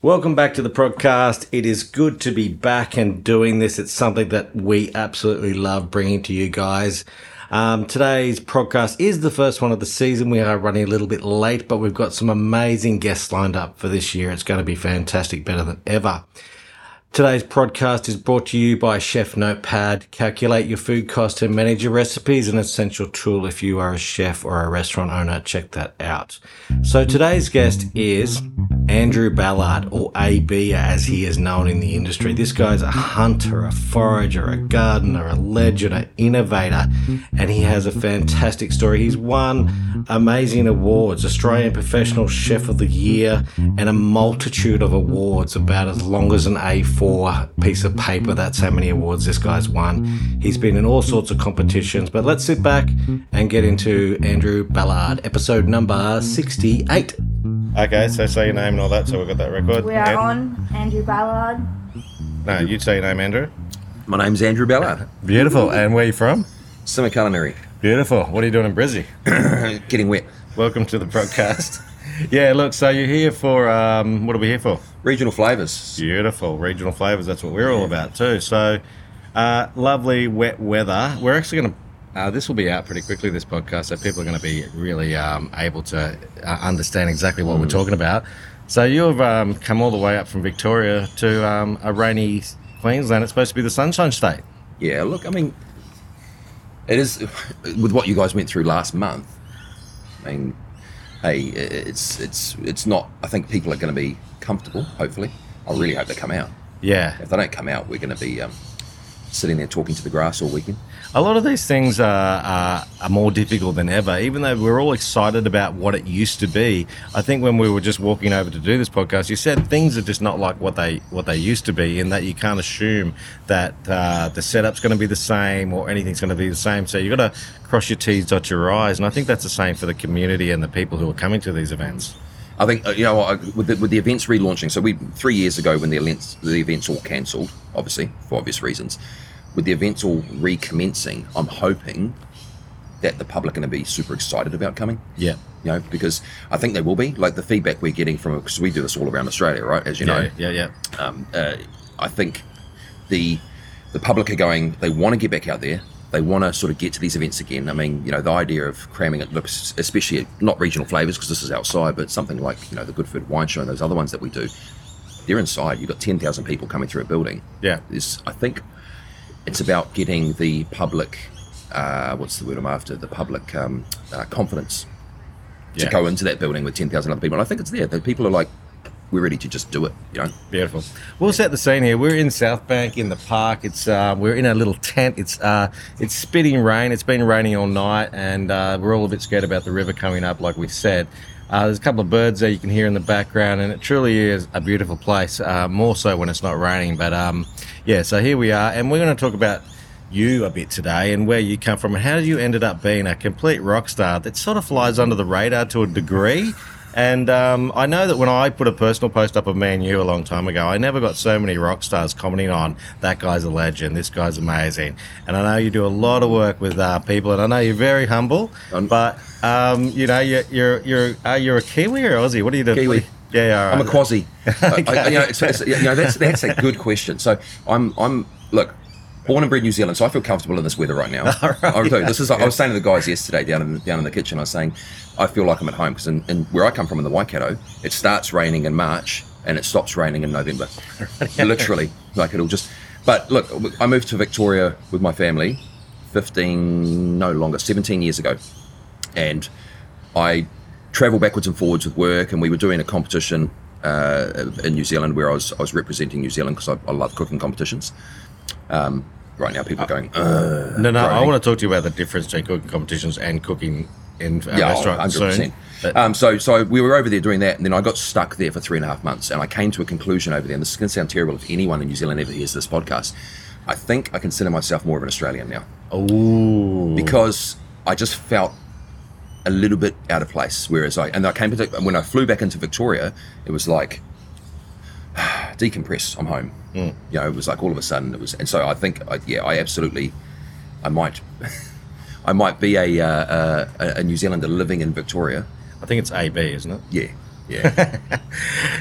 Welcome back to the podcast. It is good to be back and doing this. It's something that we absolutely love bringing to you guys. Today's podcast is the first one of the season. We are running a little bit late, but we've got some amazing guests lined up for this year. It's going to be fantastic, better than ever. Today's podcast is brought to you by Chef Notepad. Calculate your food cost and manage your recipes, an essential tool if you are a chef or a restaurant owner. Check that out. So today's guest is Andrew Ballard, or AB as he is known in the industry. This guy's a hunter, a forager, a gardener, a legend, an innovator, and he has a fantastic story. He's won amazing awards, Australian Professional Chef of the Year, and a multitude of awards, about as long as an A4 piece of paper. That's how many awards this guy's won. He's been in all sorts of competitions, but let's sit back and get into Andrew Ballard, episode number 68. Okay, so say your name and all that, so we've got that record. We are on Andrew Ballard. No, you'd say your name, Andrew. My name's Andrew Ballard. Beautiful. And where are you from? Summer Culinary. Beautiful. What are you doing in Brizzy? Getting wet. Welcome to the podcast. Yeah, look, so you're here for, what are we here for? Regional Flavours. Beautiful. Regional Flavours, that's what we're all about too. So, lovely wet weather. We're actually going to, this will be out pretty quickly, this podcast, so people are going to be really able to understand exactly what we're talking about. So you've come all the way up from Victoria to a rainy Queensland. It's supposed to be the Sunshine State. Yeah, look, I mean, it is, with what you guys went through last month, I mean, hey, it's not. I think people are going to be comfortable. Hopefully, I really hope they come out. Yeah. If they don't come out, we're going to be sitting there talking to the grass all weekend. A lot of these things are more difficult than ever. Even though we're all excited about what it used to be, I think when we were just walking over to do this podcast, you said things are just not like what they used to be. In that you can't assume that the setup's going to be the same or anything's going to be the same. So you've got to cross your T's, dot your I's, and I think that's the same for the community and the people who are coming to these events. I think, you know, with the events relaunching, so 3 years ago when the events all cancelled, obviously, for obvious reasons, with the events all recommencing, I'm hoping that the public are going to be super excited about coming. Yeah. You know, because I think they will be. Like the feedback we're getting from, because we do this all around Australia, right, as you know. Yeah. I think the public are going, they want to get back out there. They want to sort of get to these events again. I mean, you know, the idea of cramming it, looks, especially not regional flavours, because this is outside, but something like, you know, the Good Food Wine Show and those other ones that we do, they're inside. You've got 10,000 people coming through a building. Yeah. I think it's about getting the public, what's the word I'm after, the public confidence to go into that building with 10,000 other people. And I think it's there. The people are like, we're ready to just do it, you know. Beautiful. We'll set the scene here. We're in South Bank in the park. It's we're in a little tent. It's spitting rain. It's been raining all night, and we're all a bit scared about the river coming up, like we said. There's a couple of birds there you can hear in the background, and it truly is a beautiful place. More so when it's not raining, but So here we are, and we're going to talk about you a bit today and where you come from and how you ended up being a complete rock star that sort of flies under the radar to a degree. And I know that when I put a personal post up of me and you a long time ago, I never got so many rock stars commenting on, that guy's a legend, this guy's amazing. And I know you do a lot of work with people, and I know you're very humble, but, you know, you're a Kiwi or Aussie? What are you doing? Kiwi. Yeah, all right. I'm a quasi. Okay. That's a good question. So I'm born and bred New Zealand, so I feel comfortable in this weather right now. Right, I do. This is. I was saying to the guys yesterday down in the kitchen, I was saying, I feel like I'm at home, because in where I come from in the Waikato, it starts raining in March and it stops raining in November. Literally, like it'll just. But look, I moved to Victoria with my family 17 years ago, and I travel backwards and forwards with work, and we were doing a competition in New Zealand where I was representing New Zealand, because I love cooking competitions. Right now, people are going. I want to talk to you about the difference between cooking competitions and cooking in a restaurant. 100%. So we were over there doing that, and then I got stuck there for 3.5 months, and I came to a conclusion over there. And this is going to sound terrible if anyone in New Zealand ever hears this podcast. I think I consider myself more of an Australian now. Oh, because I just felt a little bit out of place. Whereas I came to, when I flew back into Victoria, it was like, decompress, I'm home. You know, it was like all of a sudden it was, and so I think I might be a New Zealander living in Victoria. I think it's AB, isn't it? Yeah, Yeah.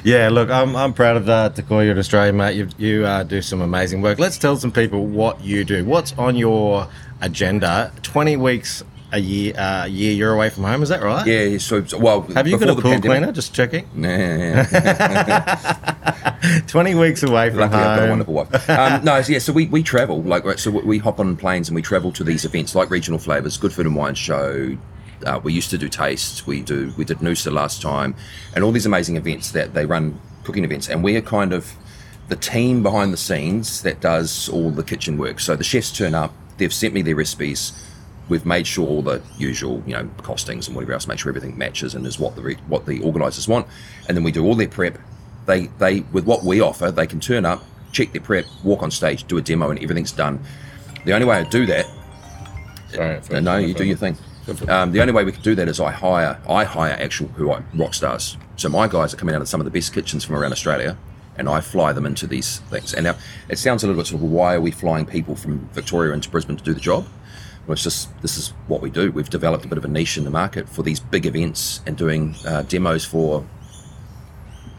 Yeah, look, I'm proud of to call you an Australian, mate. You do some amazing work. Let's tell some people what you do. What's on your agenda? 20 weeks a year you're away from home, is that right? Yeah, so well, have you got a pool cleaner? Just checking. Nah. 20 weeks away from home. I've got a wonderful wife. So we travel, like, so we hop on planes and we travel to these events like Regional Flavours, Good Food and Wine Show. We used to do Taste. We did Noosa last time, and all these amazing events that they run, cooking events, and we're kind of the team behind the scenes that does all the kitchen work. So the chefs turn up. They've sent me their recipes. We've made sure all the usual, costings and whatever else, make sure everything matches and is what the organisers want. And then we do all their prep. They with what we offer, they can turn up, check their prep, walk on stage, do a demo, and everything's done. The only way I do that... Sorry, no, you do your thing. The only way we can do that is I hire actual rock stars. So my guys are coming out of some of the best kitchens from around Australia, and I fly them into these things. And now, it sounds a little bit sort of, why are we flying people from Victoria into Brisbane to do the job? Well, it's just, this is what we do. We've developed a bit of a niche in the market for these big events and doing demos for,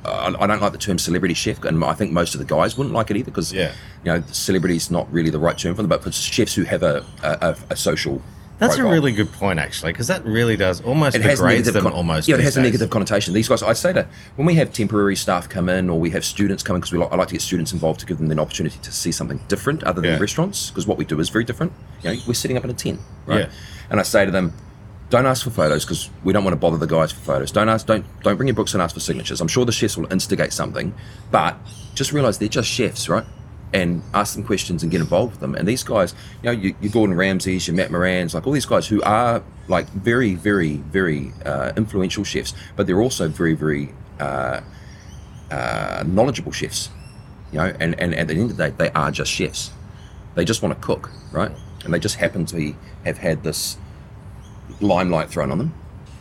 I don't like the term celebrity chef, and I think most of the guys wouldn't like it either because, celebrity's not really the right term for them, but for chefs who have a social... That's profile. A really good point, actually, because that really does almost degrades them almost. Yeah, it has a negative connotation. These guys, I say that when we have temporary staff come in or we have students come in, because I like to get students involved to give them an opportunity to see something different other than restaurants, because what we do is very different. We're sitting up in a tent, right? Yeah. And I say to them, don't ask for photos because we don't want to bother the guys for photos. Don't bring your books and ask for signatures. I'm sure the chefs will instigate something, but just realise they're just chefs, right? And ask them questions and get involved with them. And these guys, your Gordon Ramsays, your Matt Morans, like all these guys who are like very, very, very influential chefs, but they're also very, very knowledgeable chefs. And at the end of the day, they are just chefs. They just want to cook, right? And they just happen to have had this limelight thrown on them,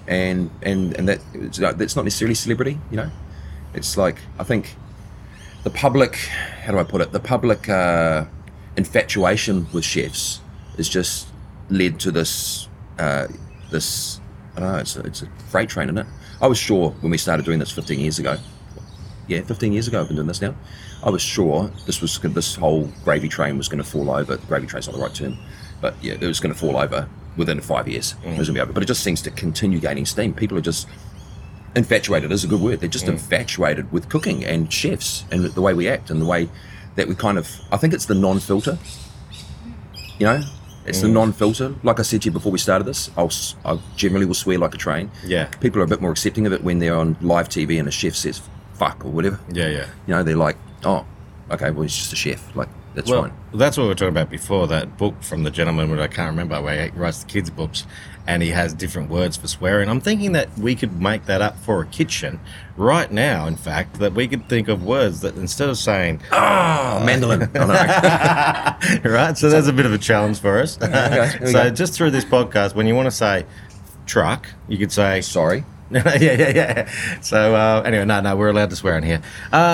and that's not necessarily celebrity. It's like, I think. The public, how do I put it? The public infatuation with chefs is just led to this. I don't know. It's a freight train, isn't it? I was sure when we started doing this 15 years ago. Yeah, 15 years ago I've been doing this now. I was sure this whole gravy train was going to fall over. The gravy train's not the right term, but yeah, it was going to fall over within 5 years. Mm. It was going to be over, but it just seems to continue gaining steam. People are just. Infatuated is a good word. They're just infatuated with cooking and chefs and the way we act and the way that we kind of... I think it's the non-filter, It's the non-filter. Like I said to you before we started this, I generally will swear like a train. Yeah. People are a bit more accepting of it when they're on live TV and a chef says, fuck, or whatever. Yeah, yeah. They're like, oh, okay, well, he's just a chef. Like, that's fine. That's what we were talking about before, that book from the gentleman, which I can't remember, where he writes the kids' books. And he has different words for swearing. I'm thinking that we could make that up for a kitchen right now, in fact, that we could think of words that instead of saying, mandolin. Oh, no. Right? So there's a bit of a challenge for us. Okay, so just through this podcast, when you want to say truck, you could say... Sorry. Yeah. So anyway, no, we're allowed to swear on here,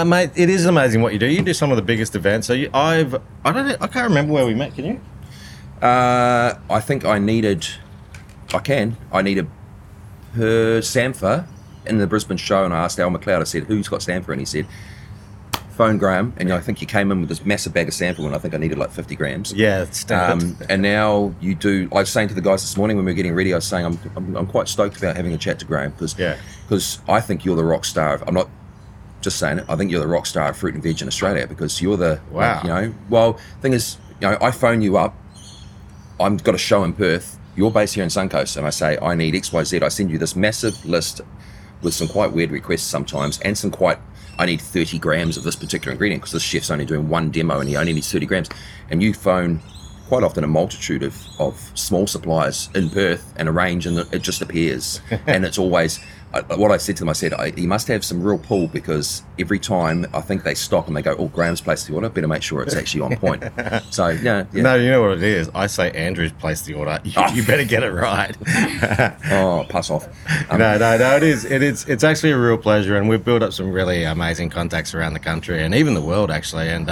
mate. It is amazing what you do. You do some of the biggest events. So I can't remember where we met. Can you? I think I needed her Samfer in the Brisbane show, and I asked Al McLeod. I said, "Who's got Samfer?" And he said, "Phone Graham." And I think he came in with this massive bag of Samfer, and I think I needed like 50 grams. Yeah, it's and now you do. I was saying to the guys this morning when we were getting ready, I was saying I'm quite stoked about having a chat to Graham because I think you're the rock star. I'm not just saying it. I think you're the rock star of fruit and veg in Australia because you're the Well, thing is, I phone you up. I've got a show in Perth. You're based here in Suncoast, and I say, I need X, Y, Z. I send you this massive list with some quite weird requests sometimes and some quite, I need 30 grams of this particular ingredient because this chef's only doing one demo and he only needs 30 grams. And you phone quite often a multitude of small suppliers in Perth and arrange, and it just appears. And it's always, what I said to them, I said, you must have some real pull because every time I think they stop and they go, oh, Graham's placed the order, better make sure it's actually on point. So, yeah. No, you know what it is? I say Andrew's placed the order. You better get it right. Oh, pass off. No, it is. It's actually a real pleasure, and we've built up some really amazing contacts around the country and even the world, actually, and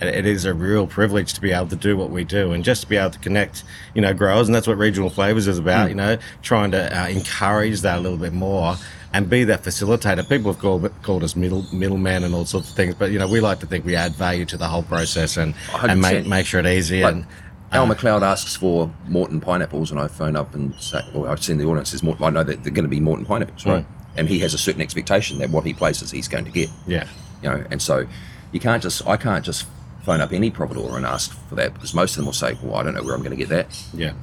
it is a real privilege to be able to do what we do and just to be able to connect, you know, growers. And that's what Regional Flavours is about, you know, trying to encourage that a little bit more and be that facilitator. People have called us middlemen and all sorts of things, but, you know, we like to think we add value to the whole process and make sure it easy. But and Al McLeod asks for Morton pineapples, and I phone up and say, well, I've seen the audience, says, I know that they're going to be Morton pineapples, right? And he has a certain expectation that what he places he's going to get. Yeah. You know, and so you can't just, I can't just phone up any providor and ask for that, because most of them will say, well, I don't know where I'm going to get that. Yeah.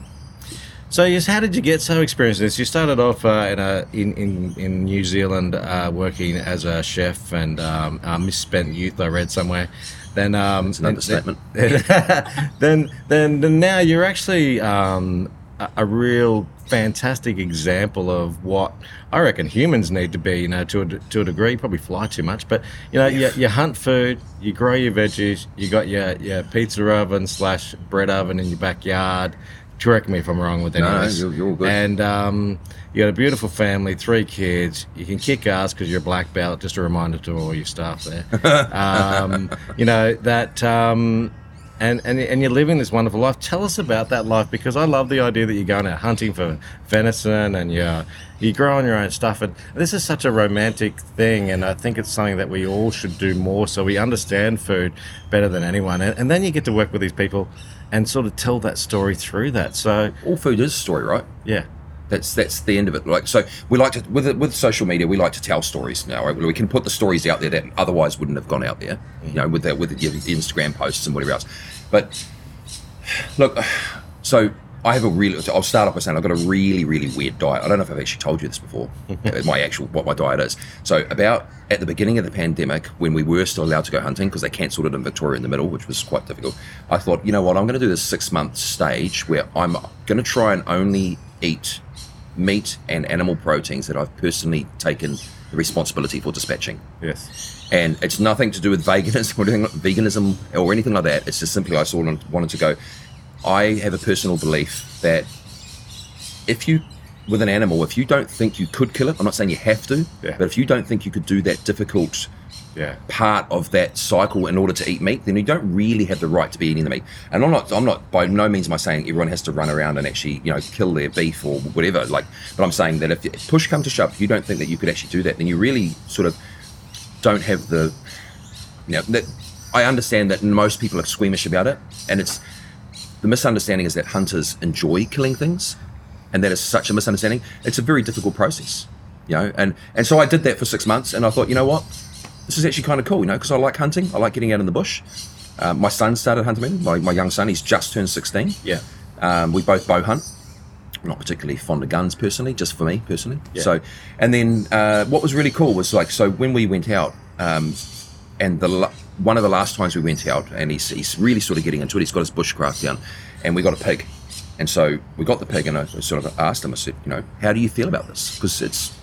So yes, how did you get so experienced in this? You started off in New Zealand working as a chef and misspent youth, I read somewhere. Then it's an understatement. Then now you're actually a real fantastic example of what I reckon humans need to be, you know, to a degree. You probably fly too much, but you know, you hunt food, you grow your veggies, you got your pizza oven / bread oven in your backyard. Correct me if I'm wrong with any of this. No, you're good. And you got a beautiful family, 3 kids. You can kick ass because you're a black belt. Just a reminder to all your staff there. You know that. And you're living this wonderful life. Tell us about that life, because I love the idea that you're going out hunting for venison and you're growing your own stuff. And this is such a romantic thing, and I think it's something that we all should do more so we understand food better than anyone. And then you get to work with these people and sort of tell that story through that. So all food is a story, right? Yeah. That's the end of it. Like, so we like to, with social media, we like to tell stories now, right? We can put the stories out there that otherwise wouldn't have gone out there, you know, with the Instagram posts and whatever else. But look, so I'll start off by saying I've got a really, really weird diet. I don't know if I've actually told you this before, what my diet is. So about at the beginning of the pandemic, when we were still allowed to go hunting, because they cancelled it in Victoria in the middle, which was quite difficult, I thought, you know what, I'm going to do this 6-month stage where I'm going to try and only eat meat and animal proteins that I've personally taken the responsibility for dispatching. Yes. And it's nothing to do with veganism or anything like that. It's just simply I sort of wanted to go, I have a personal belief that if you don't think you could kill it, I'm not saying you have to, but if you don't think you could do that difficult part of that cycle in order to eat meat, then you don't really have the right to be eating the meat. And I'm not by no means am I saying everyone has to run around and actually, you know, kill their beef or whatever, like, but I'm saying that if push comes to shove, if you don't think that you could actually do that, then you really sort of don't have the, you know, that I understand that most people are squeamish about it, and it's the misunderstanding is that hunters enjoy killing things, and that is such a misunderstanding. It's a very difficult process, you know, and so I did that for 6 months, and I thought, you know what, this is actually kind of cool, you know, because I like hunting. I like getting out in the bush. My son started hunting with me. My young son, he's just turned 16. Yeah. We both bow hunt. I'm not particularly fond of guns personally, just for me personally. Yeah. So, and then what was really cool was like, so when we went out, and one of the last times we went out, and he's really sort of getting into it. He's got his bushcraft down, and we got a pig. And so we got the pig, and I sort of asked him, I said, you know, how do you feel about this? Because it's,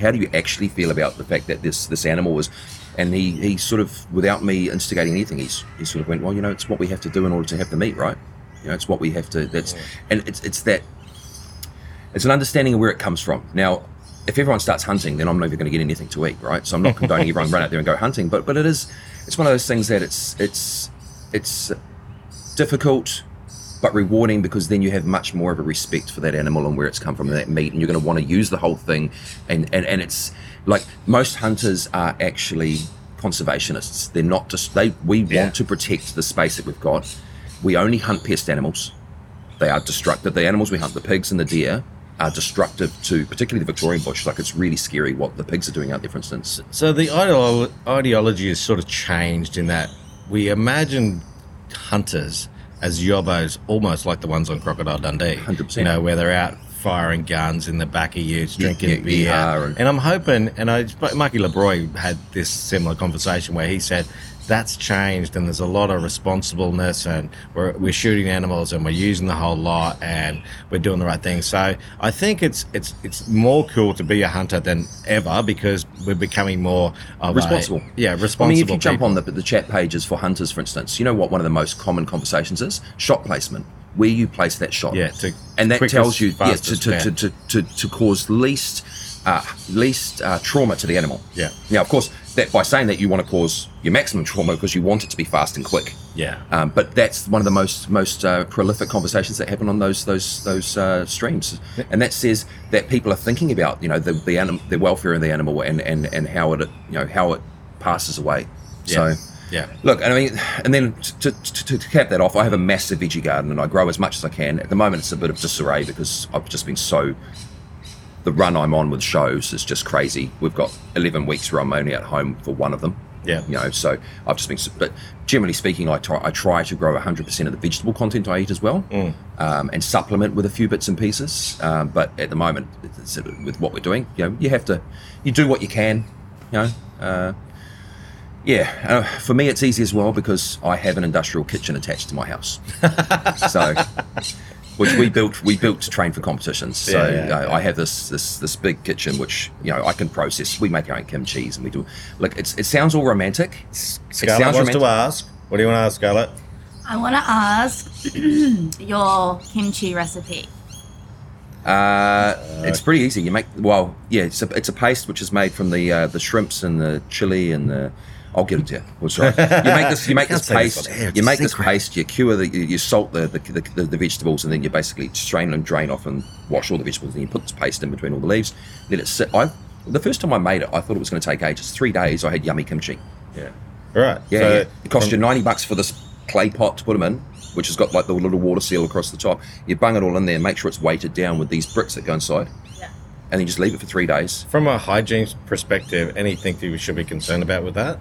how do you actually feel about the fact that this animal was, and he sort of, without me instigating anything, he sort of went, well, you know, it's what we have to do in order to have the meat, right? You know, it's what we have to, that's, and it's an understanding of where it comes from. Now, if everyone starts hunting, then I'm never going to get anything to eat, right? So I'm not condoning everyone run out there and go hunting, but it is, it's one of those things that it's difficult, but rewarding, because then you have much more of a respect for that animal and where it's come from and that meat, and you're going to want to use the whole thing. And it's like, most hunters are actually conservationists. They're not just, we want to protect the space that we've got. We only hunt pest animals. They are destructive. The animals we hunt, the pigs and the deer, are destructive to particularly the Victorian bush. Like, it's really scary what the pigs are doing out there, for instance. So the ideology has sort of changed in that we imagine hunters as yobbos, almost like the ones on Crocodile Dundee. 100%. You know, where they're out firing guns in the back of you, drinking beer. Yeah, and I'm hoping, Mikey LeBroy had this similar conversation where he said, that's changed, and there's a lot of responsibleness, and we're shooting animals, and we're using the whole lot, and we're doing the right thing. So I think it's more cool to be a hunter than ever, because we're becoming more of responsible. I mean, if you jump on the chat pages for hunters, for instance, you know what one of the most common conversations is? Shot placement, where you place that shot, and that tells you to cause least trauma to the animal. Now, of course, that by saying that you want to cause your maximum trauma because you want it to be fast and quick. Yeah. But that's one of the most prolific conversations that happen on those streams, and that says that people are thinking about, you know, the welfare of the animal and how it, you know, how it passes away. Yeah. So yeah. Look, I mean, and then to cap that off, I have a massive veggie garden and I grow as much as I can. At the moment, it's a bit of disarray because I've just been so. The run I'm on with shows is just crazy. We've got 11 weeks where I'm only at home for one of them. Yeah. You know, so I've just been, but generally speaking, I try to grow 100% of the vegetable content I eat as well, and supplement with a few bits and pieces. But at the moment, with what we're doing, you know, you do what you can, you know. For me, it's easy as well because I have an industrial kitchen attached to my house. So... Which we built to train for competitions. So I have this big kitchen, which, you know, I can process. We make our own kimchi and we do. Look, it sounds all romantic. Scarlett wants romantic. To ask. What do you want to ask, Scarlett? I want to ask your kimchi recipe. It's pretty easy. You make it's a paste which is made from the shrimps and the chili and the. I'll get it to you. What's right? You make this paste. You cure you salt the vegetables, and then you basically strain and drain off and wash all the vegetables. And you put this paste in between all the leaves. Let it sit. The first time I made it, I thought it was going to take ages. 3 days, I had yummy kimchi. Yeah. Right. Yeah. So, it cost you $90 for this clay pot to put them in, which has got like the little water seal across the top. You bung it all in there, and make sure it's weighted down with these bricks that go inside. Yeah. And you just leave it for 3 days. From a hygiene perspective, anything that we should be concerned about with that?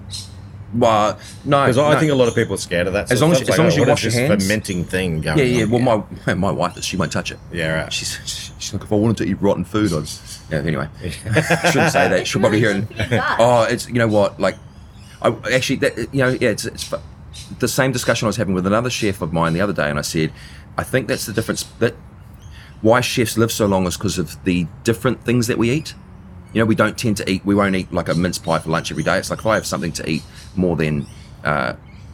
Well, no. Because I think a lot of people are scared of that. As long as you wash your hands. This fermenting thing going on. Yeah, well, my wife, she won't touch it. Yeah, right. She's like, if I wanted to eat rotten food, I'd... Yeah, anyway. I shouldn't say that. She'll probably hear it. Oh, it's... You know what? Like, it's the same discussion I was having with another chef of mine the other day, and I said, I think that's the difference... Why chefs live so long is because of the different things that we eat. You know, we won't eat like a mince pie for lunch every day. It's like, if I have something to eat more than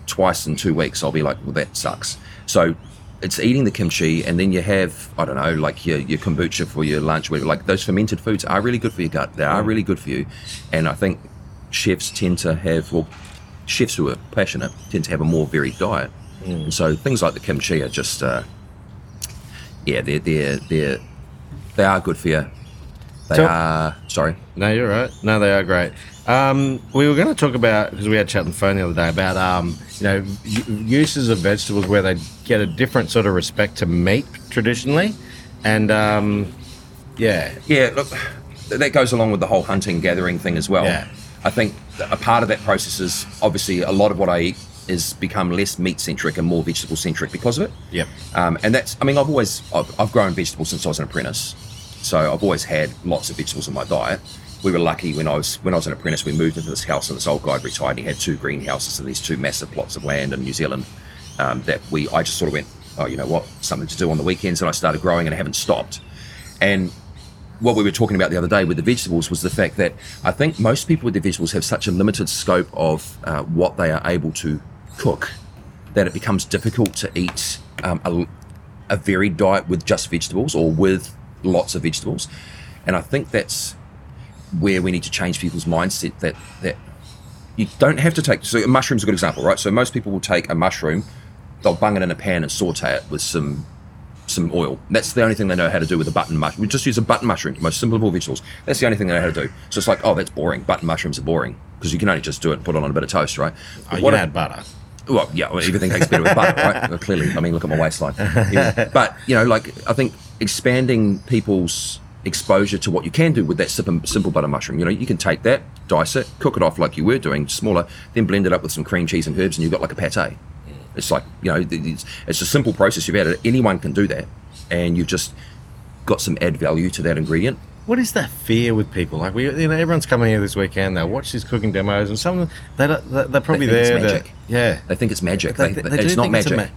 twice in 2 weeks, I'll be like, well, that sucks. So it's eating the kimchi, and then you have, I don't know, like your kombucha for your lunch, whatever. Like, those fermented foods are really good for your gut. They are really good for you. And I think chefs chefs who are passionate tend to have a more varied diet. Mm. And so things like the kimchi are just... they are good for you. Sorry. No, you're right. No, they are great. We were going to talk about, because we had a chat on the phone the other day, about uses of vegetables where they get a different sort of respect to meat traditionally, and Look, that goes along with the whole hunting gathering thing as well. Yeah. I think a part of that process is obviously a lot of what I eat is become less meat-centric and more vegetable-centric because of it. Yep. And that's, I mean, I've grown vegetables since I was an apprentice. So I've always had lots of vegetables in my diet. We were lucky when I was an apprentice, we moved into this house and this old guy retired and he had two greenhouses and these two massive plots of land in New Zealand I just sort of went, oh, you know what, something to do on the weekends, and I started growing and I haven't stopped. And what we were talking about the other day with the vegetables was the fact that I think most people with their vegetables have such a limited scope of what they are able to cook that it becomes difficult to eat a varied diet with just vegetables or with lots of vegetables. And I think that's where we need to change people's mindset that you don't have to take... So a mushroom's a good example, right? So most people will take a mushroom, they'll bung it in a pan and saute it with some oil. That's the only thing they know how to do with a button mushroom. We just use a button mushroom, most simple of all vegetables. That's the only thing they know how to do. So it's like, oh, that's boring. Button mushrooms are boring because you can only just do it and put it on a bit of toast, right? Oh, you add butter. Well, yeah, everything tastes better with butter, right? Well, clearly, I mean, look at my waistline. Yeah. But, you know, like, I think expanding people's exposure to what you can do with that simple butter mushroom. You know, you can take that, dice it, cook it off like you were doing, smaller, then blend it up with some cream cheese and herbs and you've got like a pate. It's like, you know, it's a simple process you've added. Anyone can do that. And you've just got some add value to that ingredient. What is that fear with people? Like, everyone's coming here this weekend. They'll watch these cooking demos and some of them, they're probably there. They think it's magic. It's not magic.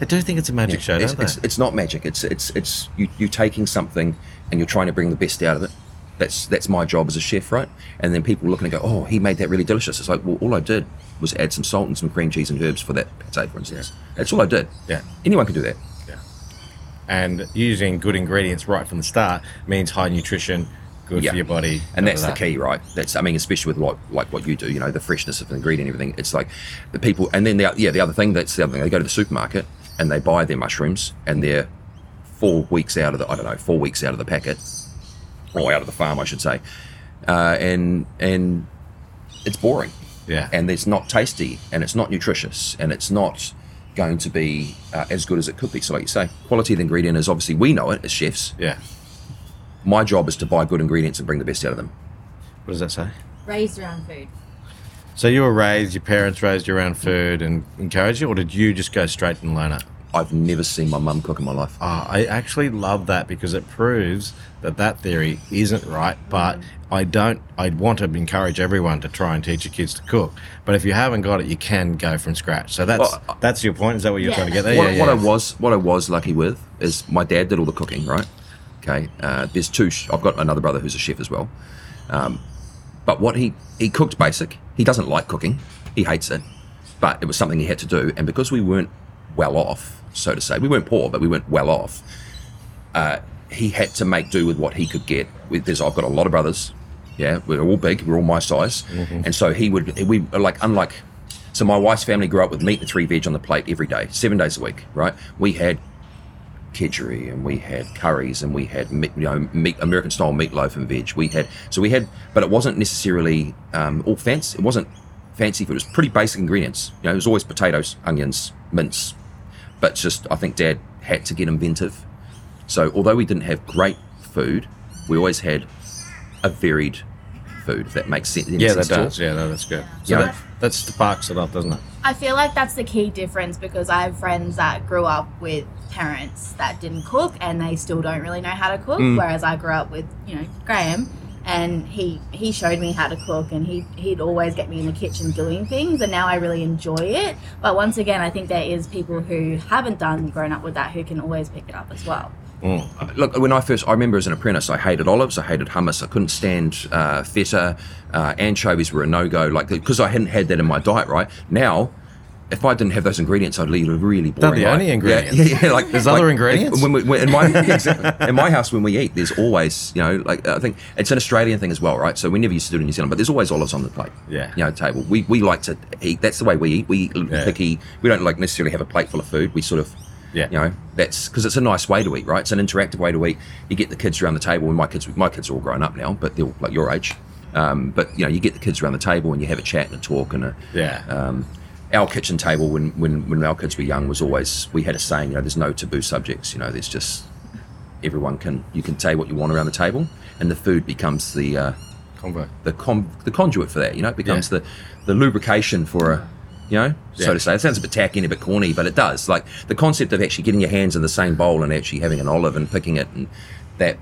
They do think it's a magic show, don't they? It's not magic. It's you're taking something and you're trying to bring the best out of it. That's my job as a chef, right? And then people look and go, oh, he made that really delicious. It's like, well, all I did was add some salt and some cream cheese and herbs for that pate, for instance. Yeah. That's all I did. Yeah. Anyone can do that. Yeah. And using good ingredients right from the start means high nutrition, good for your body. And that's the key, right? That's, I mean, especially with like what you do, you know, the freshness of the ingredient and everything. It's like the people, and then the other thing, that's the other thing, they go to the supermarket and they buy their mushrooms and they're 4 weeks out of the, 4 weeks out of the packet, or out of the farm, I should say. And it's boring. Yeah. And it's not tasty, and it's not nutritious, and it's not going to be as good as it could be. So like you say, quality of the ingredient is obviously, we know it as chefs. Yeah. My job is to buy good ingredients and bring the best out of them. What does that say? Raised around food. So you were raised, your parents raised you around food and encouraged you, or did you just go straight and learn it? I've never seen my mum cook in my life. Oh, I actually love that, because it proves that that theory isn't right, but I'd want to encourage everyone to try and teach your kids to cook, but if you haven't got it, you can go from scratch. So that's your point. Is that what you're trying to get there? What I was lucky with is my dad did all the cooking, right? Okay. There's two. I've got another brother who's a chef as well. But what he cooked basic. He doesn't like cooking. He hates it, but it was something he had to do. And because we weren't well off, so to say, we weren't poor, but we weren't well off. He had to make do with what he could get. I've got a lot of brothers. Yeah, we're all big. We're all my size, and so So my wife's family grew up with meat and 3 veg on the plate every day, 7 days a week. Right? We had kedgeree, and we had curries, and we had American style meatloaf and veg. But it wasn't necessarily all fancy. It wasn't fancy food. It was pretty basic ingredients. You know, it was always potatoes, onions, mince. But just, I think Dad had to get inventive. So although we didn't have great food, we always had a varied food, if that makes sense. Yeah, that does. Yeah, no, that's good. So that sparks it up, doesn't it? I feel like that's the key difference, because I have friends that grew up with parents that didn't cook and they still don't really know how to cook, whereas I grew up with, Graham, and he showed me how to cook, and he'd always get me in the kitchen doing things, and now I really enjoy it. But once again, I think there is people who haven't grown up with that, who can always pick it up as well. Look, when I remember as an apprentice, I hated olives, I hated hummus, I couldn't stand feta, anchovies were a no-go, because I hadn't had that in my diet, right? Now, if I didn't have those ingredients, I'd lead a really boring life. They're the only ingredients. Yeah, there's other ingredients. In my house, when we eat, there's always, I think it's an Australian thing as well, right? So we never used to do it in New Zealand, but there's always olives on the plate. Yeah. Table. We like to eat. That's the way we eat. We picky. We don't necessarily have a plate full of food. We sort of. Yeah, that's because it's a nice way to eat, right? It's an interactive way to eat. You get the kids around the table. And my kids are all grown up now, but they're all like your age. But you get the kids around the table and you have a chat and a talk and a our kitchen table when our kids were young was always, we had a saying, there's no taboo subjects. There's just everyone you can say what you want around the table, and the food becomes the the conduit for that. It becomes the lubrication for a. So to say. It sounds a bit tacky and a bit corny, but it does. Like the concept of actually getting your hands in the same bowl and actually having an olive and picking it, and that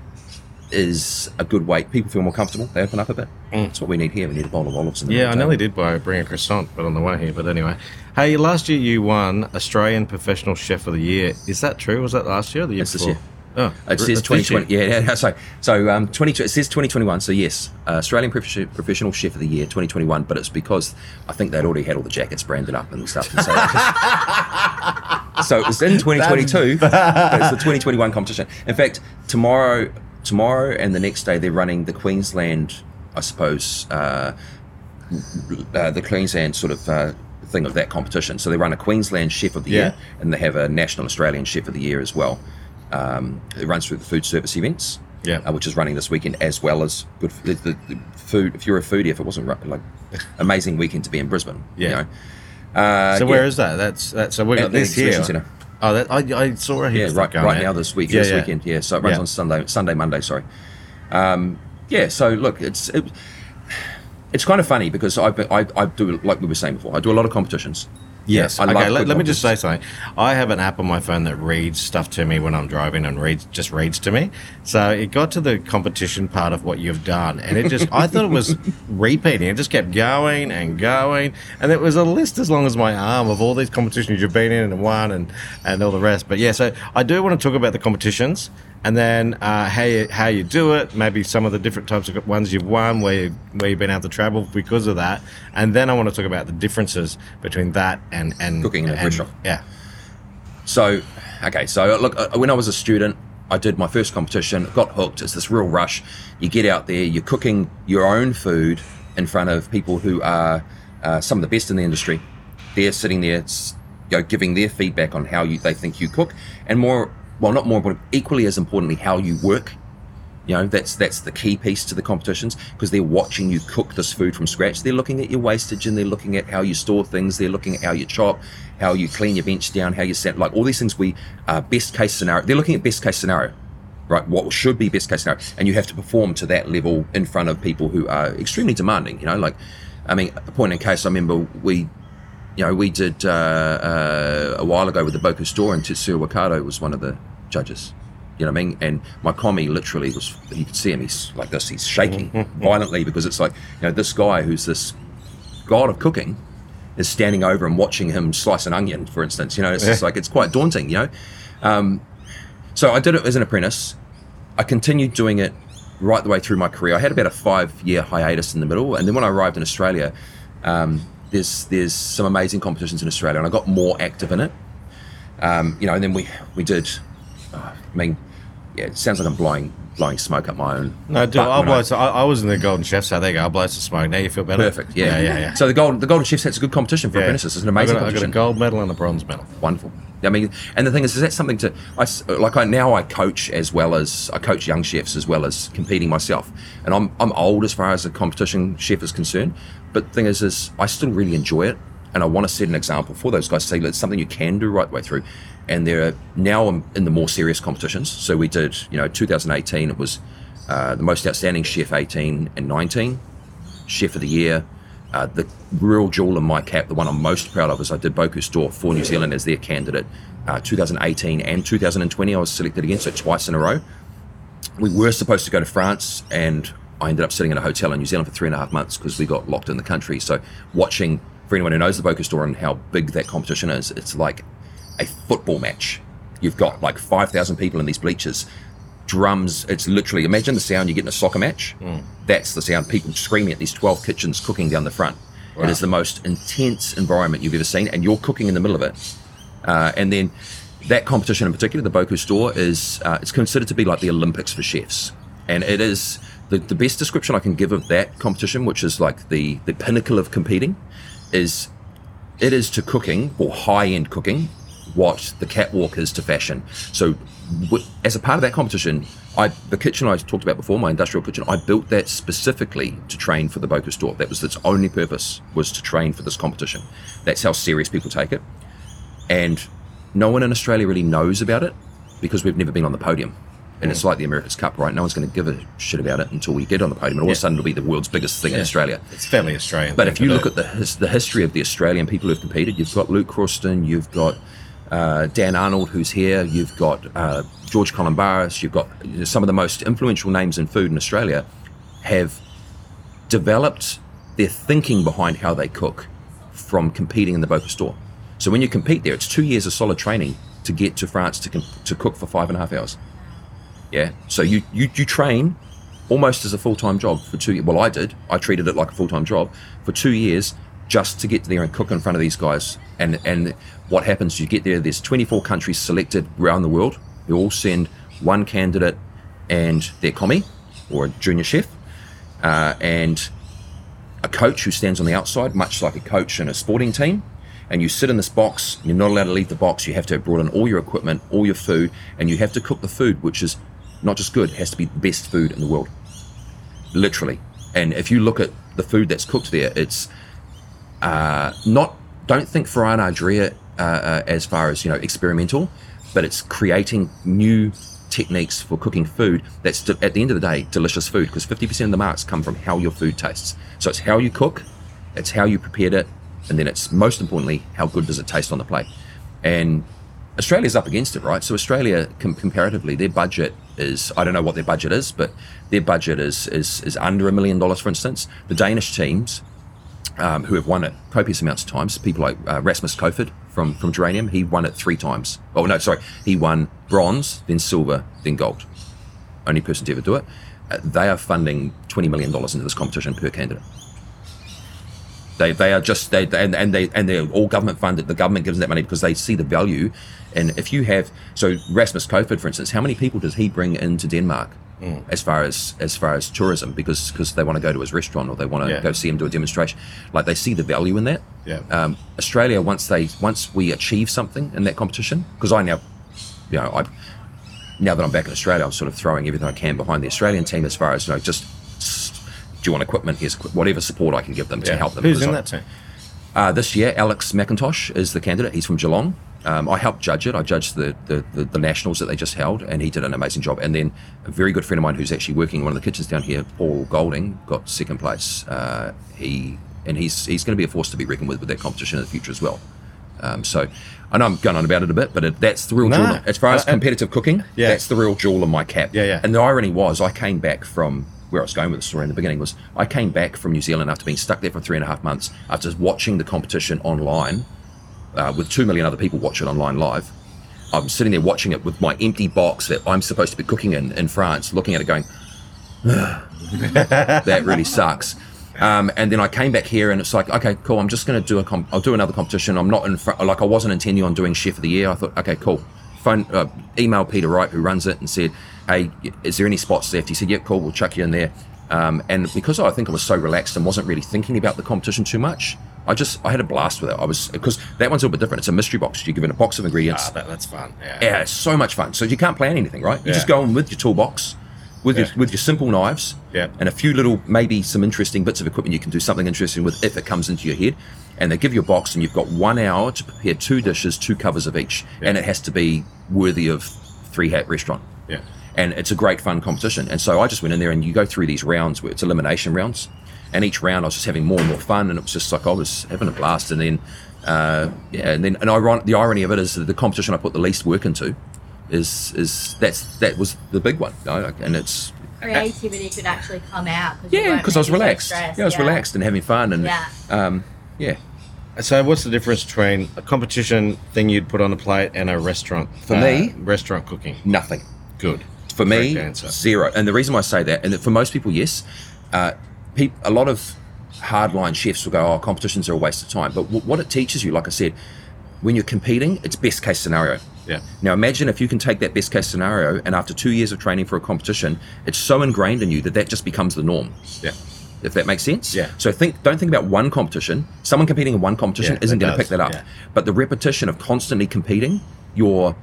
is a good way. People feel more comfortable. They open up a bit. That's what we need here. We need a bowl of olives. I nearly did bring a croissant, but on the way here. But anyway, hey, last year you won Australian Professional Chef of the Year. Is that true? Was that last year or the year before? This year. Oh, it says 2020. Yeah. So 22. It says 2021. So yes, Australian Professional Chef of the Year 2021. But it's because I think they'd already had all the jackets branded up and stuff. And so it was in 2022. But it's the 2021 competition. In fact, tomorrow, and the next day they're running the Queensland. I suppose the Queensland sort of. Thing of that competition. So they run a Queensland Chef of the Year, and they have a National Australian Chef of the Year as well. It runs through the food service events, which is running this weekend, as well as good the food. If you're a foodie, if it wasn't amazing weekend to be in Brisbane, so where is that? That's so we've got this here. Oh, that I saw it here. Now this weekend. Yeah, so it runs on Monday. Sorry. So look, it's kind of funny because I do, like we were saying before, I do a lot of competitions. Yes. Okay. Let me just say something. I have an app on my phone that reads stuff to me when I'm driving and reads to me. So it got to the competition part of what you've done, and it just I thought it was repeating. It just kept going and going, and it was a list as long as my arm of all these competitions you've been in and won and all the rest. But yeah, so I do want to talk about the competitions. And then how you do it, maybe some of the different types of ones you've won, where you've been able to travel because of that. And then I want to talk about the differences between that and cooking in a restaurant. Yeah. So, okay. So, look, when I was a student, I did my first competition, got hooked. It's this real rush. You get out there, you're cooking your own food in front of people who are some of the best in the industry. They're sitting there, you know, giving their feedback on how they think you cook, and more, well, not more, but equally as importantly, how you work. You know, that's the key piece to the competitions, because they're watching you cook this food from scratch. They're looking at your wastage, and they're looking at how you store things. They're looking at how you chop, how you clean your bench down, how you set, like all these things we, best case scenario. They're looking at best case scenario, right? What should be best case scenario. And you have to perform to that level in front of people who are extremely demanding, you know, like, I mean, a point in case, I remember we did a while ago with the Boku store, and Tetsuya Wakato was one of the judges. You know what I mean? And my commie literally was, you could see him, he's like this, he's shaking violently, because it's like, you know, this guy who's this god of cooking is standing over and watching him slice an onion, for instance. You know, it's just like, it's quite daunting, you know? So I did it as an apprentice. I continued doing it right the way through my career. I had about a 5-year hiatus in the middle. And then when I arrived in Australia, there's some amazing competitions in Australia, and I got more active in it. You know, and then we did, yeah, it sounds like I'm blowing smoke up my own. No, dude, I was in the Golden Chef's, so there you go. I blow some smoke. Now you feel better. Perfect. Yeah. So the Golden Chef's, that's a good competition for apprentices. It's an amazing competition. I got a gold medal and a bronze medal. Wonderful. I mean, and the thing is that's something to, I coach as well as, I coach young chefs as well as competing myself. And I'm old as far as a competition chef is concerned. But the thing is I still really enjoy it. And I want to set an example for those guys. Say, it's something you can do right the way through. And they're now in the more serious competitions. So we did, 2018, it was the Most Outstanding Chef 18 and 19, Chef of the Year. The real jewel in my cap, the one I'm most proud of, is I did Bocuse d'Or for New Zealand as their candidate. 2018 and 2020, I was selected again, so twice in a row. We were supposed to go to France, and I ended up sitting in a hotel in New Zealand for 3.5 months because we got locked in the country. So watching, for anyone who knows the Boku store and how big that competition is, it's like a football match. You've got like 5,000 people in these bleachers, drums. It's literally, imagine the sound you get in a soccer match. Mm. That's the sound, people screaming at these 12 kitchens cooking down the front. Wow. It is the most intense environment you've ever seen, and you're cooking in the middle of it. And then that competition in particular, the Boku store, is it's considered to be like the Olympics for chefs. And it is the best description I can give of that competition, which is like the pinnacle of competing, is to cooking, or high-end cooking, what the catwalk is to fashion. So as a part of that competition, the kitchen I talked about before, my industrial kitchen, I built that specifically to train for the Boku store. That was its only purpose, was to train for this competition. That's how serious people take it. And no one in Australia really knows about it because we've never been on the podium. And it's like the America's Cup, right? No one's going to give a shit about it until we get on the podium, and all of a sudden it'll be the world's biggest thing in Australia. It's fairly Australian. But if you look at the history of the Australian people who've competed, you've got Luke Croston, you've got Dan Arnold, who's here, you've got George Columbaris, you've got some of the most influential names in food in Australia have developed their thinking behind how they cook from competing in the Boku store. So when you compete there, it's 2 years of solid training to get to France to cook for 5.5 hours. Yeah, so you train almost as a full-time job for 2 years. Well, I did. I treated it like a full-time job for 2 years just to get there and cook in front of these guys. And what happens, you get there, there's 24 countries selected around the world. They all send one candidate and their commie or a junior chef and a coach who stands on the outside, much like a coach in a sporting team. And you sit in this box, you're not allowed to leave the box. You have to have brought in all your equipment, all your food, and you have to cook the food, which is not just good, it has to be the best food in the world, literally. And if you look at the food that's cooked there, it's don't think Ferran Adrià as far as, experimental, but it's creating new techniques for cooking food that's, at the end of the day, delicious food, because 50% of the marks come from how your food tastes. So it's how you cook, it's how you prepared it, and then it's, most importantly, how good does it taste on the plate. And Australia's up against it, right? So Australia, comparatively, their budget is, I don't know what their budget is, but their budget is under $1 million, for instance. The Danish teams, who have won it copious amounts of times, people like Rasmus Kofod from Geranium, he won it 3 times. Oh, no, sorry. He won bronze, then silver, then gold. Only person to ever do it. They are funding $20 million into this competition per candidate. They're all government funded. The government gives them that money because they see the value. And if you have, so Rasmus Kofod, for instance, how many people does he bring into Denmark? Mm. As far as tourism, because they want to go to his restaurant or they want to go see him do a demonstration, like they see the value in that. Yeah. Australia, once we achieve something in that competition, because I now, you know, now that I'm back in Australia, I'm sort of throwing everything I can behind the Australian team as far as, you know, just do you want equipment? Here's whatever support I can give them to help them. Who's in that team? This year, Alex McIntosh is the candidate. He's from Geelong. I helped judge it. I judged the nationals that they just held, and he did an amazing job. And then a very good friend of mine who's actually working in one of the kitchens down here, Paul Golding, got second place. He's going to be a force to be reckoned with that competition in the future as well. So I know I'm going on about it a bit, but that's the real jewel. As far as competitive cooking, that's the real jewel in my cap. Yeah, yeah. And the irony was I came back from where I was going with the story in the beginning was I came back from New Zealand after being stuck there for 3.5 months, after watching the competition online. With 2 million other people watch it online live. I'm sitting there watching it with my empty box that I'm supposed to be cooking in France, looking at it going, that really sucks. And then I came back here and it's like, okay, cool, I'm just going to I'll do another competition. I'm not I wasn't intending on doing Chef of the Year. I thought, okay, cool. Email Peter Wright, who runs it, and said, hey, is there any spots left? He said, yeah, cool, we'll chuck you in there. And because I think I was so relaxed and wasn't really thinking about the competition too much, I had a blast with it. Because that one's a little bit different. It's a mystery box. You're given a box of ingredients. That's fun. Yeah. Yeah, it's so much fun. So you can't plan anything, right? You just go in with your toolbox, with your simple knives, and a few little, maybe some interesting bits of equipment you can do something interesting with if it comes into your head. And they give you a box and you've got 1 hour to prepare 2 dishes, 2 covers of each. Yeah. And it has to be worthy of 3-hat restaurant. Yeah. And it's a great fun competition. And so I just went in there and you go through these rounds where it's elimination rounds. And each round I was just having more and more fun, and it was just like I was having a blast. And then, the irony of it is that the competition I put the least work into was the big one. And it's creativity could actually come out. Because I was relaxed. I was relaxed and having fun. And so what's the difference between a competition thing you'd put on a plate and a restaurant? For me, restaurant cooking, nothing. Good. For me, zero. And the reason why I say that, and for most people, yes. A lot of hardline chefs will go, competitions are a waste of time. But what it teaches you, like I said, when you're competing, it's best case scenario. Yeah. Now imagine if you can take that best case scenario and after 2 years of training for a competition, it's so ingrained in you that just becomes the norm. Yeah. If that makes sense. Yeah. So don't think about one competition. Someone competing in one competition isn't going to pick that up. Yeah. But the repetition of constantly competing, your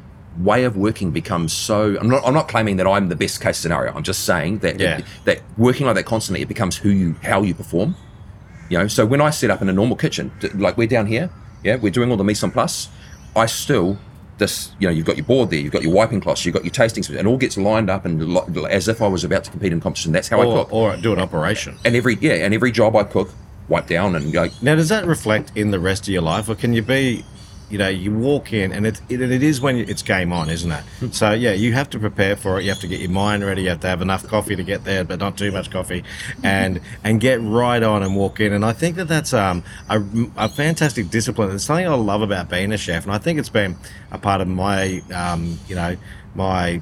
way of working becomes so. I'm not claiming that I'm the best case scenario. I'm just saying that that working like that constantly, it becomes how you perform. You know. So when I set up in a normal kitchen, like we're down here, we're doing all the mise en place. I still you've got your board there, you've got your wiping cloths, you've got your tasting, and all gets lined up and as if I was about to compete in competition. That's how I cook. Or do an operation. And every job I cook, wipe down and go. Now, does that reflect in the rest of your life, or can you be? You know, you walk in and it is when it's game on, isn't it? So, you have to prepare for it. You have to get your mind ready. You have to have enough coffee to get there, but not too much coffee, and get right on and walk in. And I think that's a fantastic discipline. It's something I love about being a chef, and I think it's been a part of my, my,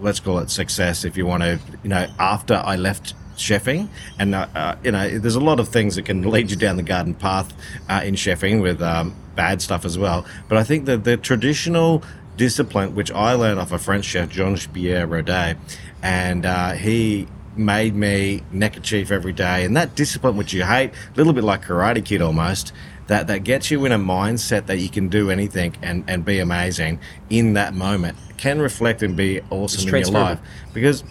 let's call it success, if you want to, after I left chefing. And, there's a lot of things that can lead you down the garden path in chefing with bad stuff as well. But I think that the traditional discipline, which I learned off a French chef, Jean-Pierre Rodet, and he made me neckerchief every day. And that discipline, which you hate, a little bit like Karate Kid almost, that gets you in a mindset that you can do anything and be amazing in that moment, it can reflect and be awesome in your life. Because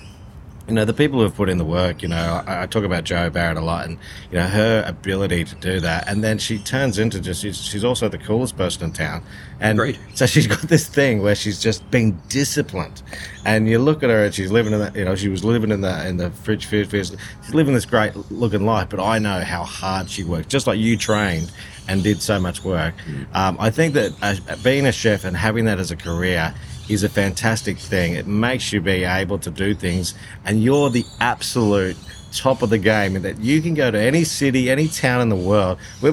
the people who have put in the work, I talk about Jo Barrett a lot, and, her ability to do that. And then she turns into she's also the coolest person in town. And Great. So she's got this thing where she's just being disciplined. And you look at her and she's living in that, she was living in the fridge food. She's living this great looking life, but I know how hard she worked, just like you trained and did so much work. Mm. I think that being a chef and having that as a career is a fantastic thing. It makes you be able to do things, and you're the absolute top of the game, and that you can go to any city, any town in the world. We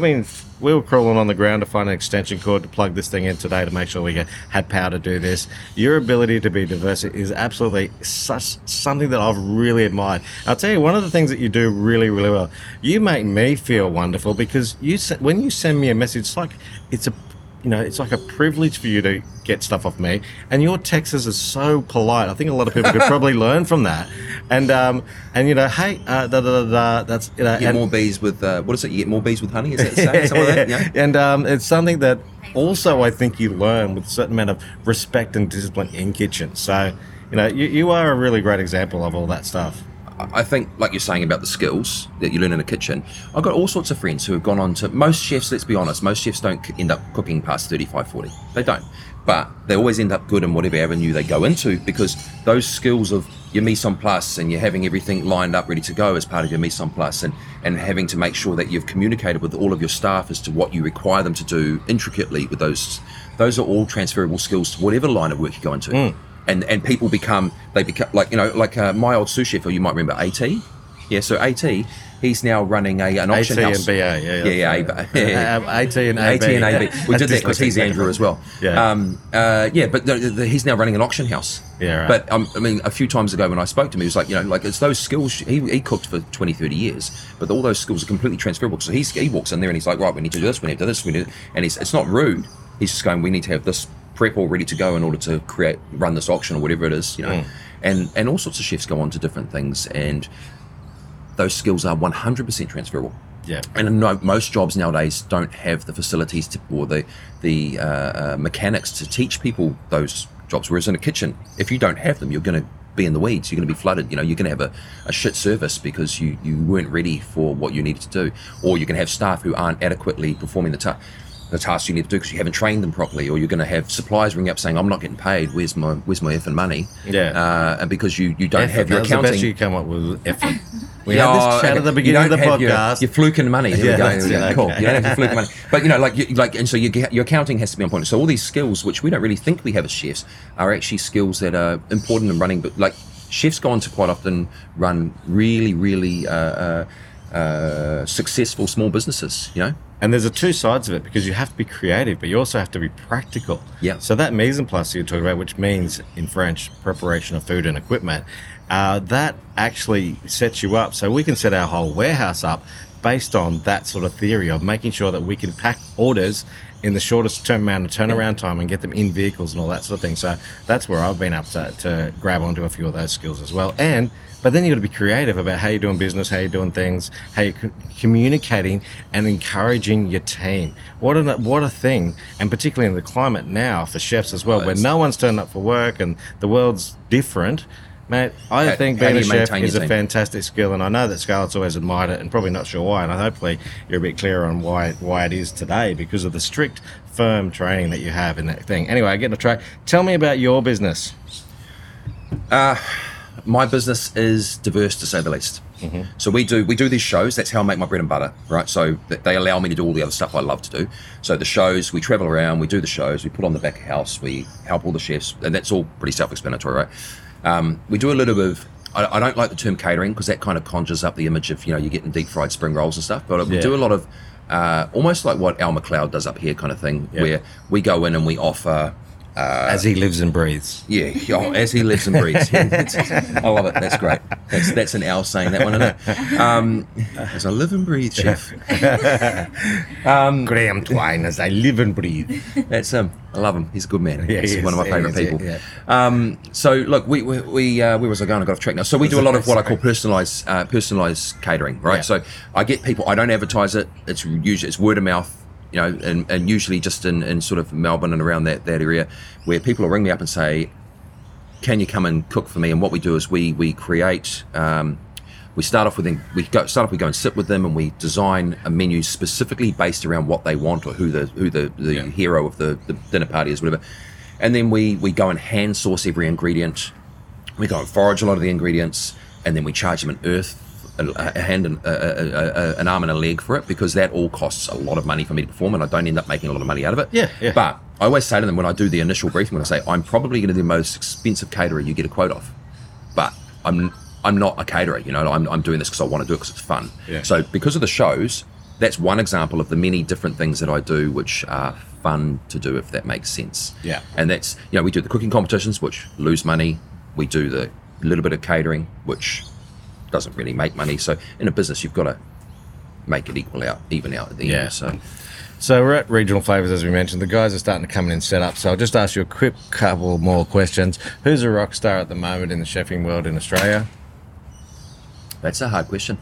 were crawling on the ground to find an extension cord to plug this thing in today to make sure we had power to do this. Your ability to be diverse is absolutely something that I've really admired. I'll tell you, one of the things that you do really, really well, you make me feel wonderful, because when you send me a message, it's like a privilege for you to get stuff off me, and your texts are so polite. I think a lot of people could probably learn from that. And hey, da da da da. That's more bees with what is it? You get more bees with honey. Is that the same? Something yeah. Like that? Yeah. And it's something that also I think you learn with a certain amount of respect and discipline in kitchens. So you are a really great example of all that stuff. I think, like you're saying about the skills that you learn in the kitchen, I've got all sorts of friends who have gone on to, most chefs, let's be honest, most chefs don't end up cooking past 35, 40. They don't. But they always end up good in whatever avenue they go into, because those skills of your mise en place and you're having everything lined up ready to go as part of your mise en place, and having to make sure that you've communicated with all of your staff as to what you require them to do intricately with those are all transferable skills to whatever line of work you go into. Mm. And people become like, my old sous chef, or you might remember AT. Yeah, so AT, he's now running an auction AT house. AT and BA, AT and AB. AT and AB. We did that because he's Andrew as well. Yeah. But he's now running an auction house. Yeah, right. But I mean, a few times ago when I spoke to him, he was like, it's those skills. He cooked for 20, 30 years, but all those skills are completely transferable. So he walks in there and he's like, right, we need to do this, we need to do this, we need to do this. And it's not rude. He's just going, we need to have this prep all ready to go in order to run this auction or whatever it is, and all sorts of chefs go on to different things, and those skills are 100% transferable. Yeah. And most jobs nowadays don't have the facilities or the mechanics to teach people those jobs, whereas in a kitchen, if you don't have them, you're going to be in the weeds, you're going to be flooded, you're going to have a shit service because you weren't ready for what you needed to do, or you can have staff who aren't adequately performing the tasks you need to do because you haven't trained them properly, or you're going to have suppliers ring up saying, I'm not getting paid, where's my effing money? Yeah. And because you don't have your accounting. That's the best you come up with, effing. We had this chat at the beginning of the podcast. You're fluking money. There we go. Okay. Cool. You don't have to fluke money. But and so your accounting has to be on point. So all these skills, which we don't really think we have as chefs, are actually skills that are important in running, but chefs go on to quite often run really, really successful small businesses, And there's two sides of it, because you have to be creative, but you also have to be practical. Yeah. So that mise en place you're talking about, which means in French, preparation of food and equipment, that actually sets you up. So we can set our whole warehouse up based on that sort of theory of making sure that we can pack orders in the shortest amount of turnaround time and get them in vehicles and all that sort of thing. So that's where I've been up to grab onto a few of those skills as well. But then you've got to be creative about how you're doing business, how you're doing things, how you're communicating and encouraging your team. What a thing, and particularly in the climate now for chefs as well, where no one's turned up for work and the world's different. Mate, I think being a chef is a fantastic skill, and I know that Scarlett's always admired it and probably not sure why, and hopefully you're a bit clearer on why it is today because of the strict, firm training that you have in that thing. Anyway, getting off track. Tell me about your business. My business is diverse, to say the least. Mm-hmm. So we do these shows. That's how I make my bread and butter, right? So they allow me to do all the other stuff I love to do. So the shows, we travel around, we do the shows, we put on the back of house, we help all the chefs, and that's all pretty self-explanatory, right? We do a little bit of, I don't like the term catering because that kind of conjures up the image of, you're getting deep fried spring rolls and stuff, but we do a lot of almost like what Al McLeod does up here kind of thing, where we go in and we offer... as he lives and breathes. Yeah, as he lives and breathes. Yeah, I love it. That's great. That's an owl saying that one, isn't it? As I live and breathe, chef. Graham Twine, as I live and breathe. That's him. I love him. He's a good man. Yeah, he's one of my favourite people. Yeah, yeah. So look, we where was I going? I got off track now. So we do a lot of what I call personalised catering, right? Yeah. So I get people. I don't advertise it. It's usually word of mouth. And usually just in sort of Melbourne and around that area, where people will ring me up and say, can you come and cook for me? And what we do is we create, we go and sit with them and we design a menu specifically based around what they want or who the hero of the dinner party is, whatever. And then we go and hand source every ingredient. We go and forage a lot of the ingredients, and then we charge them an earth. A hand and an arm and a leg for it, because that all costs a lot of money for me to perform, and I don't end up making a lot of money out of it. Yeah. But I always say to them when I do the initial briefing, when I say I'm probably going to be the most expensive caterer you get a quote off, but I'm I'm not a caterer, you know, I'm doing this because I want to do it because it's fun. Yeah. So because of the shows, that's one example of the many different things that I do which are fun to do, if that makes sense. Yeah. And that's, you know, we do the cooking competitions, which lose money. We do the little bit of catering, which doesn't really make money. So in a business, you've got to make it even out at the end. Yeah. So we're at Regional Flavours, as we mentioned. The guys are starting to come in and set up. So I'll just ask you a quick couple more questions. Who's a rock star at the moment in the chefing world in Australia? That's a hard question.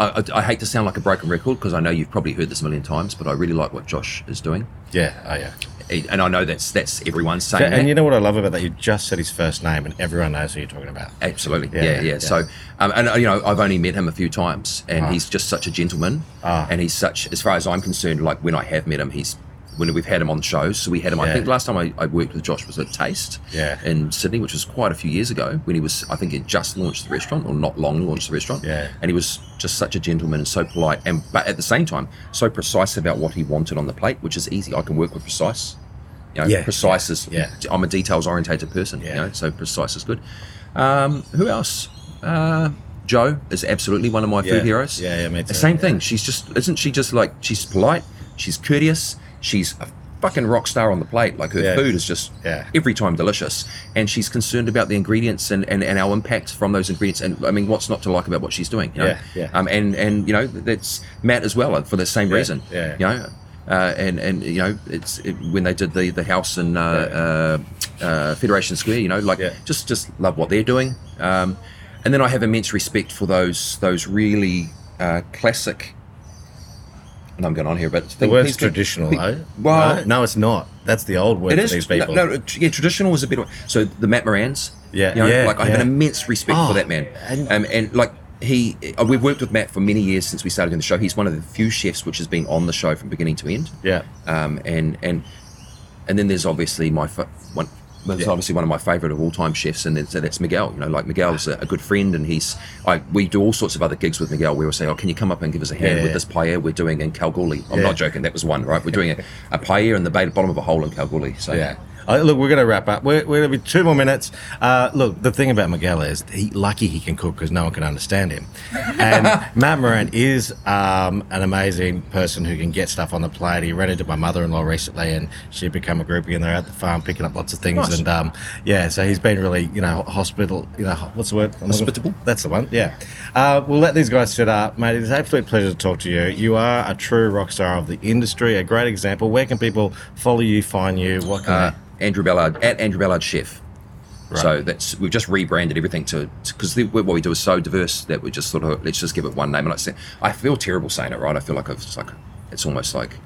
I hate to sound like a broken record, because I know you've probably heard this a million times, but I really like what Josh is doing. Yeah, oh yeah. And I know that's everyone's saying that. And you know what I love about that? You just said his first name and everyone knows who you're talking about. Absolutely, yeah. So, and you know, I've only met him a few times, and he's just such a gentleman. And he's such, as far as I'm concerned, like when I have met him, when we've had him on shows, so we had him, I think last time I worked with Josh was at Taste in Sydney, which was quite a few years ago, when he was, I think he'd just launched the restaurant, or not long launched the restaurant, and he was just such a gentleman and so polite, and but at the same time, so precise about what he wanted on the plate, which is easy. I can work with precise. You know, precise is, I'm a details-orientated person, you know, so precise is good. Who else? Jo is absolutely one of my food heroes. Yeah, me too. The same thing. She's just, isn't she just like, she's polite, she's courteous, she's a fucking rock star on the plate. Like her food is just every time delicious, and she's concerned about the ingredients and our impact from those ingredients. And I mean, what's not to like about what she's doing? You know? Yeah. And you know, that's Matt as well, for the same reason. Yeah. You know, and you know, it's when they did the house in Federation Square. You know, like just love what they're doing. And then I have immense respect for those really classic. And I'm going on here, but the word's traditional, though. Well, no, it's not. That's the old word for these people. No, yeah, traditional is a better word. So the Matt Morans, I have an immense respect for that man, and like we've worked with Matt for many years since we started doing the show. He's one of the few chefs which has been on the show from beginning to end. Yeah. And then there's obviously one of my favourite of all time chefs, and that's Miguel. You know, like Miguel's a good friend, and we do all sorts of other gigs with Miguel. We were saying, can you come up and give us a hand with this paella we're doing in Kalgoorlie? I'm not joking. That was one, right? We're doing a paella in the bottom of a hole in Kalgoorlie. So look, we're going to wrap up. We're going to be 2 more minutes. Look, the thing about Miguel is he can cook because no one can understand him. And Matt Moran is an amazing person who can get stuff on the plate. He ran into my mother-in-law recently, and she'd become a groupie, and they're at the farm picking up lots of things. Nice. And so he's been really, you know, what's the word? Hospitable. That's the one. Yeah. We'll let these guys sit up, mate. It's an absolute pleasure to talk to you. You are a true rock star of the industry, a great example. Where can people follow you, find you? What can they? Andrew Ballard, at Andrew Ballard Chef. Right. So we've just rebranded everything to, because what we do is so diverse that we just sort of, let's just give it one name. And I feel terrible saying it, right? I feel like it's almost like,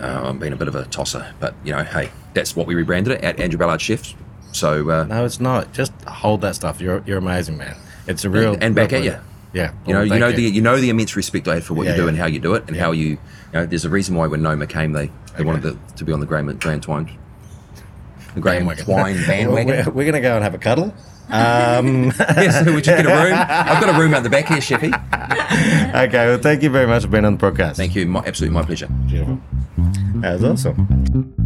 I'm being a bit of a tosser. But, you know, hey, that's what we rebranded it, at Andrew Ballard Chef. So. No, it's not. Just hold that stuff. You're amazing, man. It's a real. And back at you. Yeah. Well, you know the immense respect I had for what you do and how you do it, and how you know, there's a reason why when Noma came, they wanted to be on the Grand Twine. The Graham Twine bandwagon. We're going to go and have a cuddle. So we just get a room. I've got a room out the back here, Sheffy. Okay, well, thank you very much for being on the podcast. Thank you. Absolutely my pleasure. Beautiful. That was awesome.